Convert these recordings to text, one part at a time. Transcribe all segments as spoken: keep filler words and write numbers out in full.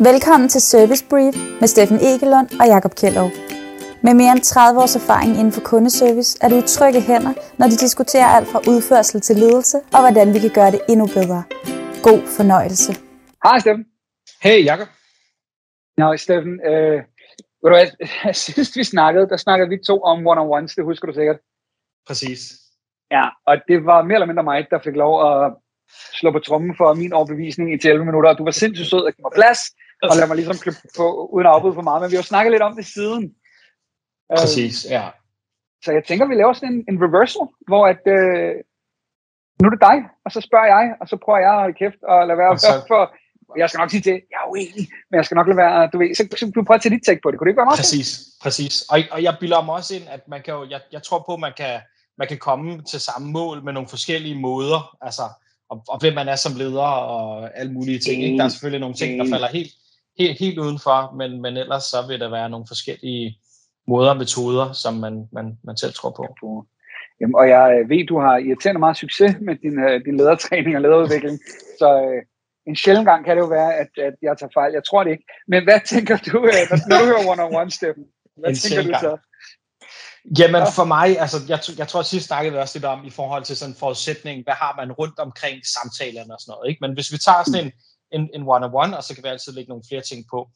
Velkommen til Service Brief med Steffen Egelund og Jacob Kjellov. Med mere end tredive års erfaring inden for kundeservice er du i trygge hænder, når de diskuterer alt fra udførsel til ledelse og hvordan vi kan gøre det endnu bedre. God fornøjelse. Hej Steffen. Hej Jacob. Nå Steffen, øh, ved du hvad, sidst vi snakkede, der snakkede vi to om one-on-ones, det husker du sikkert. Præcis. Ja, og det var mere eller mindre mig, der fik lov at slå på trommen for min overbevisning i elleve minutter, og du var sindssygt sød at give mig plads, og lad mig ligesom klippe på, uden at afbryde for meget, men vi har jo snakket lidt om det siden. Præcis, ja. Så jeg tænker, vi laver sådan en, en reversal, hvor at, øh, nu er det dig, og så spørger jeg, og så prøver jeg at holde kæft, og lade være at høre for, jeg skal nok sige det, jeg er uenig, men jeg skal nok lade være, du ved, så, så du prøver at tage dit take på det, kunne det ikke være meget? Præcis, præcis, og, og jeg bilder mig også ind, at man kan jo, jeg, jeg tror på, at man kan, man kan komme til samme mål med nogle forskellige måder, altså, og, og hvem man er som leder, og alle mulige ting, ikke? Der er selvfølgelig nogle ting, der falder helt, helt, helt udenfor, men, men ellers så vil der være nogle forskellige måder og metoder, som man, man, man selv tror på. Jamen, og jeg ved, du har irriterende meget succes med din, din ledertræning og lederudvikling, så øh, en sjældent gang kan det jo være, at, at jeg tager fejl. Jeg tror det ikke. Men hvad tænker du, når du hører one-on-one, Steffen? Hvad en tænker du så? Gang. Jamen for mig, altså jeg, jeg tror sidst snakkede vi også lidt om i forhold til sådan en forudsætning, hvad har man rundt omkring samtalerne og sådan noget, ikke? Men hvis vi tager sådan en, en, en one-on-one, og så kan vi altid lægge nogle flere ting på.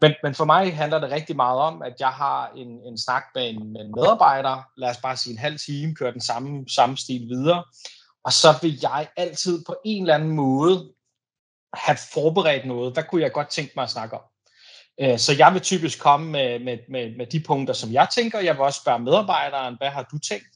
Men, men for mig handler det rigtig meget om, at jeg har en, en snak med en, en medarbejder, lad os bare sige en halv time, kører den samme, samme stil videre, og så vil jeg altid på en eller anden måde have forberedt noget. Hvad kunne jeg godt tænke mig at snakke om? Så jeg vil typisk komme med, med, med, med de punkter, som jeg tænker. Jeg vil også spørge medarbejderen, hvad har du tænkt?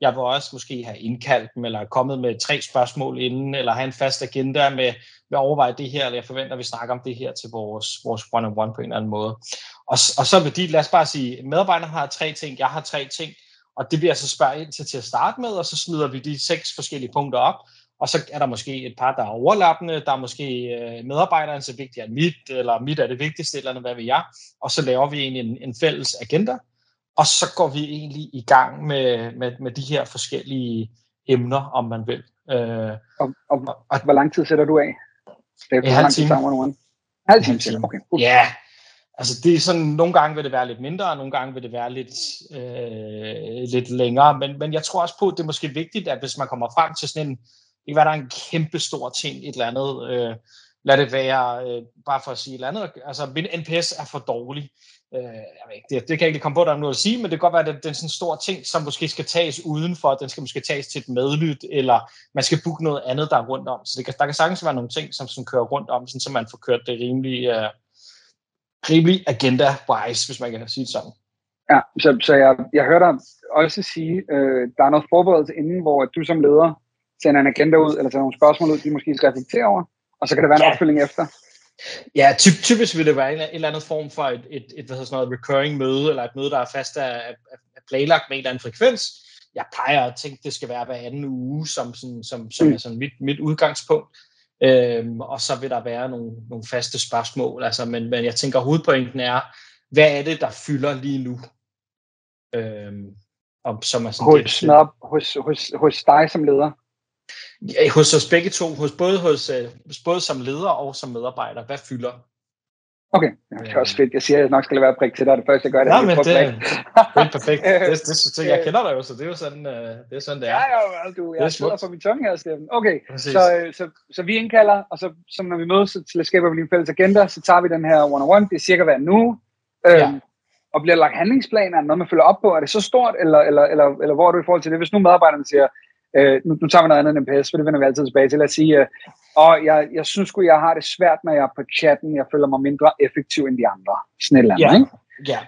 Jeg vil også måske have indkaldt dem, eller kommet med tre spørgsmål inden, eller have en fast agenda med, med at overveje det her, eller jeg forventer, at vi snakker om det her til vores, vores one-on-one på en eller anden måde. Og, og så vil de, lad os bare sige, medarbejderen har tre ting, jeg har tre ting, og det vil jeg så spørge ind til til at starte med, og så smider vi de seks forskellige punkter op. Og så er der måske et par, der er overlappende, der er måske medarbejderen så vigtigt end mit, eller mit er det vigtigste, eller hvad ved jeg. Og så laver vi egentlig en, en fælles agenda, og så går vi egentlig i gang med, med, med de her forskellige emner, om man vil. Øh, og, og, og, og hvor lang tid sætter du af? En halv time. Halv time til, okay. Cool. Ja, altså det er sådan, nogle gange vil det være lidt mindre, og nogle gange vil det være lidt, øh, lidt længere. Men, men jeg tror også på, at det er måske vigtigt, at hvis man kommer frem til sådan en, det kan være, der er en kæmpe stor ting, et eller andet. Øh, lad det være, øh, bare for at sige et eller andet. Altså, min N P S er for dårlig. Øh, jeg ved ikke, det, det kan jeg ikke komme på, der er noget at sige, men det kan godt være, at det, det er sådan en stor ting, som måske skal tages udenfor. Den skal måske tages til et medlyt, eller man skal booke noget andet, der er rundt om. Så det kan, der kan sagtens være nogle ting, som, som kører rundt om, sådan, så man får kørt det rimelig, øh, rimelig agenda-wise, hvis man kan sige det sådan. Ja, så, så jeg, jeg hører dig også sige, øh, der er noget forberedelse inden, hvor du som leder sender en agenda ud, eller sender nogle spørgsmål ud, de måske skal reflektere over, og så kan det være en ja. opfølging efter. Ja, ty- typisk vil det være en, en eller anden form for et, et, et hvad hedder sådan noget, recurring møde, eller et møde, der er fast af, af planlagt med en eller anden frekvens. Jeg plejer at tænke, det skal være hver anden uge, som, sådan, som, som mm. er sådan mit, mit udgangspunkt. Øhm, og så vil der være nogle, nogle faste spørgsmål, altså, men, men jeg tænker, hovedpointen er, hvad er det, der fylder lige nu? Øhm, og, som er sådan hos, det, op, hos, hos, hos dig som leder? Ja, hos os begge to, hos både, hos, både som leder og som medarbejder. Hvad fylder? Okay, det er også fedt. Jeg siger, at jeg nok skal lade være prik til dig, det første jeg gør. Det, nej, men det, det er perfekt. Det, det, det, jeg kender dig jo, så det er jo sådan, det er sådan, det er. Ja, ja, du, jeg sidder på min tunge her, Steffen. Okay, så, så, så vi indkalder, og så, så når vi mødes, så skaber vi en fælles agenda, så tager vi den her one-on-one, det er cirka hver nu. Øhm, ja. Og bliver der lagt handlingsplaner, når man følger op på, er det så stort, eller, eller, eller, eller hvor er du i forhold til det? Hvis nu medarbejderne siger, Øh, nu, nu tager vi noget andet end N P S, for det vender vi altid tilbage til. Lad os sige, øh, og jeg, jeg synes sgu, jeg har det svært, når jeg er på chatten. Jeg føler mig mindre effektiv end de andre. Sådan et ja. Ikke? Ja.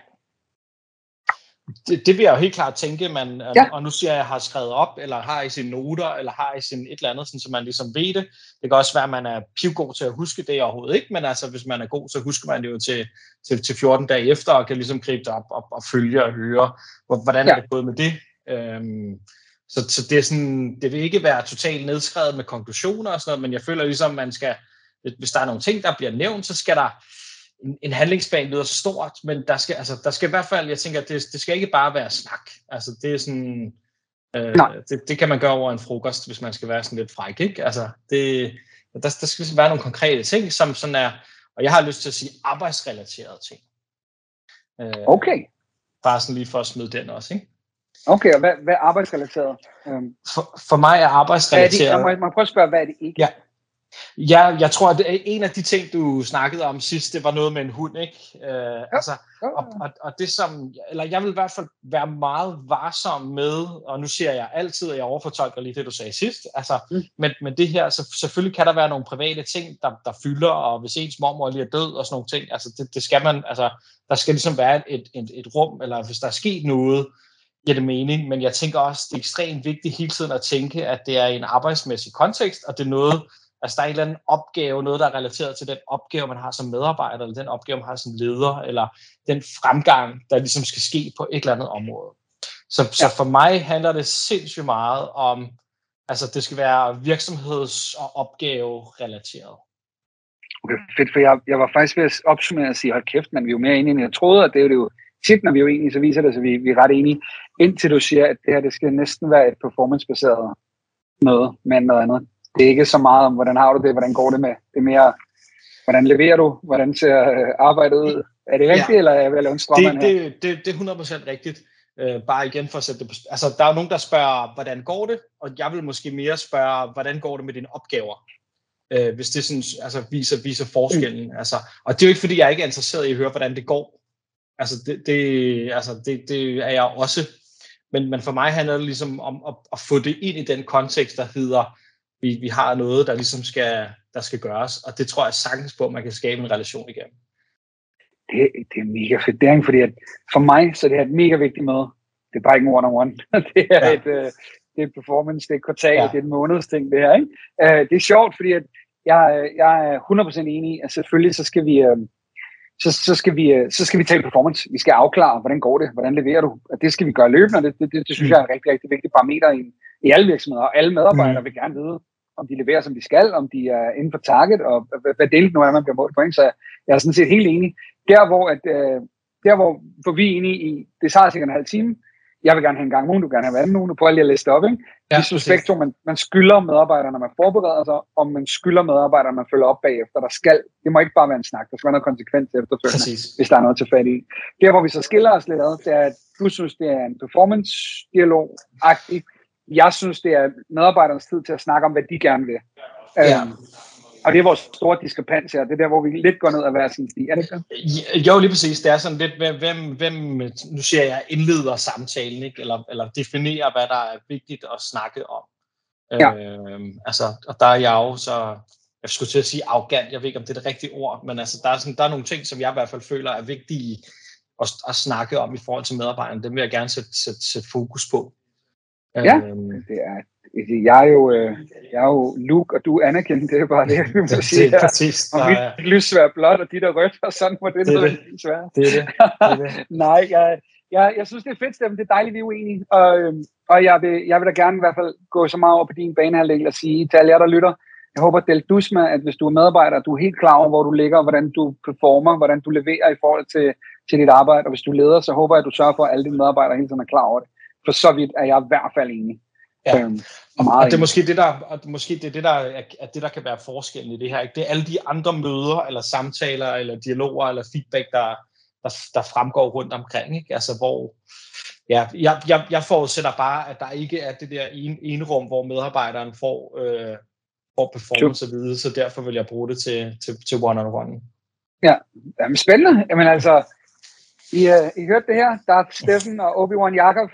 Det, det vil jeg jo helt klart tænke, man, ja. og nu siger jeg, at jeg har skrevet op, eller har i sine noter, eller har i sin et eller andet, sådan, så man ligesom ved det. Det kan også være, at man er pivgod til at huske det overhovedet ikke, men altså, hvis man er god, så husker man det jo til, til, til fjorten dage efter, og kan ligesom gribe det op og, og følge og høre, hvordan ja. er det gået med det. Øhm, Så, så det, er sådan, det vil ikke være totalt nedskrevet med konklusioner og sådan noget, men jeg føler ligesom, at man skal, hvis der er nogle ting, der bliver nævnt, så skal der en, en handlingsplan lyder stort, men der skal, altså, der skal i hvert fald, jeg tænker, det, det skal ikke bare være snak. Altså det er sådan, øh, det, det kan man gøre over en frokost, hvis man skal være sådan lidt fræk, ikke? Altså det, der, der skal være nogle konkrete ting, som sådan er, Og jeg har lyst til at sige arbejdsrelaterede ting. Øh, okay. Bare sådan lige for at smide den også, ikke? Okay, og hvad, hvad er arbejdsrelateret? Øhm, for, for mig er arbejdsrelateret... Er det, man, man prøver at spørge, hvad er det ikke? Ja. Ja, jeg tror, at en af de ting, du snakkede om sidst, det var noget med en hund, ikke? Øh, ja. Altså, og, og, og det som... Eller jeg vil i hvert fald være meget varsom med, og nu siger jeg altid, at jeg overfortolker lige det, du sagde sidst, altså, mm. men, men det her, så selvfølgelig kan der være nogle private ting, der, der fylder, og hvis ens mormor lige er død, og sådan nogle ting, altså det, det skal man... Altså, der skal ligesom være et, et, et rum, eller hvis der er sket noget, giver det mening, men jeg tænker også, det er ekstremt vigtigt hele tiden at tænke, at det er i en arbejdsmæssig kontekst, og det er noget... Altså, der er en eller anden opgave, noget, der er relateret til den opgave, man har som medarbejder, eller den opgave, man har som leder, eller den fremgang, der ligesom skal ske på et eller andet område. Så, ja. så for mig handler det sindssygt meget om, altså, det skal være virksomheds- og opgave-relateret. Okay, fedt, for jeg, jeg var faktisk ved at opsummere og sige, hold kæft, men vi er jo mere enige, end jeg troede, og det er jo tit, når vi er jo enige, så viser det, så vi, vi er ret enige, indtil du siger, at det her, det skal næsten være et performance-baseret noget, med noget andet. Det er ikke så meget om, hvordan har du det, hvordan går det med det mere, hvordan leverer du, hvordan ser arbejdet ud? Er det rigtigt, ja. Eller er det en strømmand her? Det, det, det er hundrede procent rigtigt. Øh, bare igen for at sætte det på... Altså, der er jo nogen, der spørger, hvordan går det? Og jeg vil måske mere spørge, hvordan går det med dine opgaver? Øh, hvis det sådan, altså, viser, viser forskellen. Mm. Altså, og det er jo ikke, fordi jeg ikke er interesseret i at høre, hvordan det går. Altså, det, det, altså, det, det er jeg også. Men, men for mig handler det ligesom om at, at få det ind i den kontekst, der hedder... Vi, vi har noget, der ligesom skal, der skal gøres, og det tror jeg sagtens på, at man kan skabe en relation igennem. Det, det er mega fedt, det er, fordi at for mig, så det er et mega vigtigt møde. Det er bare ikke en one-on-one. Det er, ja. et, uh, det er et performance, det er et kvartal, ja. Det er et månedsting, det her. Ikke? Uh, det er sjovt, fordi at jeg, jeg er hundrede procent enig i, at selvfølgelig så skal vi... Uh, Så, så, skal vi, så skal vi tale performance. Vi skal afklare, hvordan går det, hvordan leverer du. Og det skal vi gøre løbende, det, det, det, det synes jeg er en rigtig, rigtig vigtig parameter i, i alle virksomheder. Og alle medarbejdere vil gerne vide, om de leverer, som de skal, om de er inden for target, og hvad det er, når man bliver målt på. Så jeg er sådan set helt enig. Der, hvor, at, der, hvor, hvor vi er enige i, det tager sikkert en halv time. Jeg vil gerne have en gang om ugen, du vil gerne have en anden uge. Nu prøver jeg lige at læse det op. Ikke? Ja, det er spektrum, man, man skylder medarbejderne, man forbereder sig, og man skylder medarbejderne, man følger op bagefter. Der skal, det må ikke bare være en snak, der skal være noget konsekvens efterfølgende, præcis. Hvis der er noget til fat i. Der, hvor vi så skiller os lidt ad, det er, at du synes, det er en performance-dialog-agtig. Jeg synes, det er medarbejdernes tid til at snakke om, hvad de gerne vil. Ja. Øhm, Og det er vores store diskrepans her. Det er der, hvor vi lidt går ned og hver sin sti. Er det ikke? Jo, lige præcis. Det er sådan lidt, hvem, hvem nu siger jeg, indleder samtalen, ikke? Eller, eller definerer, hvad der er vigtigt at snakke om. Ja. Øh, altså, og der er jeg jo så, jeg skulle til at sige arrogant, jeg ved ikke, om det er det rigtige ord, men altså, der er, sådan, der er nogle ting, som jeg i hvert fald føler er vigtige at, at snakke om i forhold til medarbejderne. Dem vil jeg gerne sætte, sætte, sætte fokus på. Ja, øhm, det er Jeg er, jo, jeg er jo Luke, og du anerkender det er bare det, vi må det, sige det, præcis, her. Og mit lys være blot, og dit er rødt, og sådan må det nødvendigvis være. Det er det. det, er det. Nej, jeg, jeg, jeg synes, det er fedt, Steffen. Det er dejligt, vi er uenige. Og, og jeg, vil, jeg vil da gerne i hvert fald gå så meget over på din banehalvdel og sige til alle jer, der lytter, jeg håber, at delt dus med, at hvis du er medarbejder, du er helt klar over, hvor du ligger, hvordan du performer, hvordan du leverer i forhold til, til dit arbejde. Og hvis du leder, så håber jeg, at du sørger for, at alle dine medarbejdere hele tiden er klar over det. For så vidt er jeg i hvert fald enig. Ja. Og, og det er måske det, der, og måske det, er det, der er, at det, der kan være forskellen i det her. Ikke? Det er alle de andre møder, eller samtaler, eller dialoger, eller feedback, der, der, der fremgår rundt omkring. Ikke? Altså, hvor, ja, jeg, jeg, jeg forudsætter bare, at der ikke er det der en, enrum, hvor medarbejderen får, øh, får performance og vide, så derfor vil jeg bruge det til, til, til one-on-one. Ja, jamen, spændende. Jamen altså... I, uh, I hørte det her? Der er Steffen og Obi-Wan Jacob.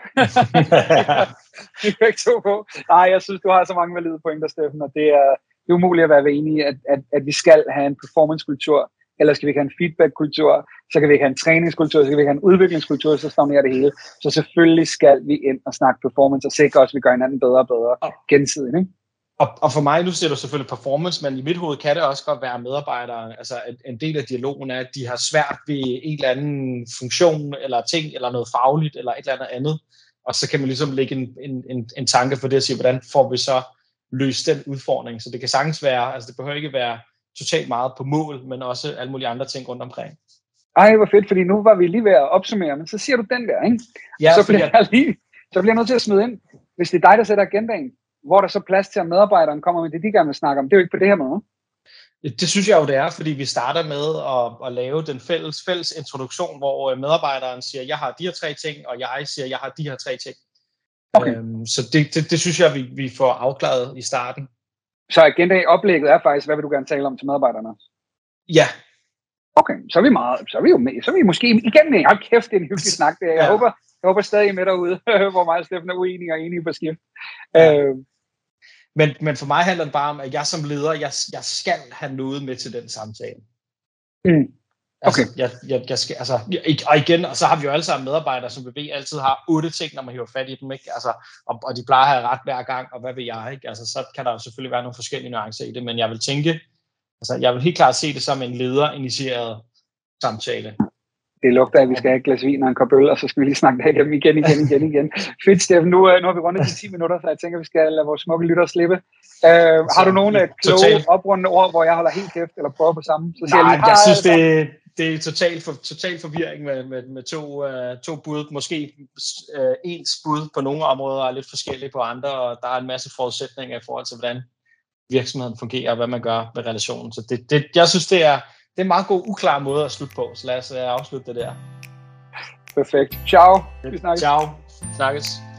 I er ikke to på. Nej, jeg synes, du har så mange valide pointer, Steffen, og det er, det er umuligt at være enig i, at, at, at vi skal have en performance-kultur, eller skal vi ikke have en feedback-kultur, så kan vi ikke have en træningskultur, så kan vi ikke have en udviklingskultur, så stagnerer det hele. Så selvfølgelig skal vi ind og snakke performance, og sikre os, at vi gør hinanden bedre og bedre gensidigt, ikke? Og for mig, nu ser du selvfølgelig performance, men i mit hoved kan det også godt være medarbejdere. Altså en del af dialogen er, at de har svært ved en eller anden funktion, eller ting, eller noget fagligt, eller et eller andet andet. Og så kan man ligesom lægge en, en, en, en tanke for det og sige, hvordan får vi så løst den udfordring. Så det kan sagtens være, altså det behøver ikke være totalt meget på mål, men også alle mulige andre ting rundt omkring. Ej, hvor fedt, fordi nu var vi lige ved at opsummere, men så siger du den der, ikke? Ja, så, bliver jeg... lige, så bliver jeg nødt til at smide ind, hvis det er dig, der sætter agendaen. Hvor der så plads til, at medarbejderen kommer med det, de gerne vil snakke om. Det er jo ikke på det her måde. Det synes jeg jo, det er, fordi vi starter med at, at lave den fælles, fælles introduktion, hvor medarbejderen siger, jeg har de her tre ting, og jeg siger, jeg har de her tre ting. Okay. Øhm, så det, det, det synes jeg, vi, vi får afklaret i starten. Så agenda i oplægget er faktisk, hvad vil du gerne tale om til medarbejderne? Ja. Okay, så er vi, meget, så er vi jo med. Så er vi måske igen med. Hold kæft, det er en hyggelig snak. Det er. Jeg, ja. håber, jeg håber stadig med derude, hvor meget Steffen er uenige og enige på skift. Ja. Øh, Men, men for mig handler det bare om, at jeg som leder, jeg, jeg skal have noget med til den samtale. Mm. Okay. Altså, jeg, jeg, jeg skal, altså, og igen, og så har vi jo alle sammen medarbejdere, som vi ved altid har otte ting, når man hiver fat i dem, ikke? Altså, og, og de plejer at have ret hver gang, og hvad ved jeg, ikke? Altså, så kan der jo selvfølgelig være nogle forskellige nuancer i det, men jeg vil tænke, altså, jeg vil helt klart se det som en lederinitieret samtale. Det lugter, at vi skal have et glas vin og en kop øl, og så skal vi lige snakke det igennem igen, igen, igen, igen. Fedt, Steffen. Nu, nu har vi rundet til ti minutter, så jeg tænker, at vi skal lade vores smukke lytter slippe. Øh, har du nogle kloge, total. oprundende ord, hvor jeg holder helt kæft, eller prøver på sammen? Så siger nej, jeg, lige, jeg synes, det, det er total, for, total forvirring med, med, med to, uh, to bud. Måske uh, ens bud på nogle områder er lidt forskellige på andre, og der er en masse forudsætninger i forhold til, hvordan virksomheden fungerer, og hvad man gør med relationen. Så det, det, jeg synes, det er... Det er en meget god, uklar måde at slutte på, så lad os afslutte det der. Perfekt. Ciao. Vi snakkes. Ciao. Snakkes.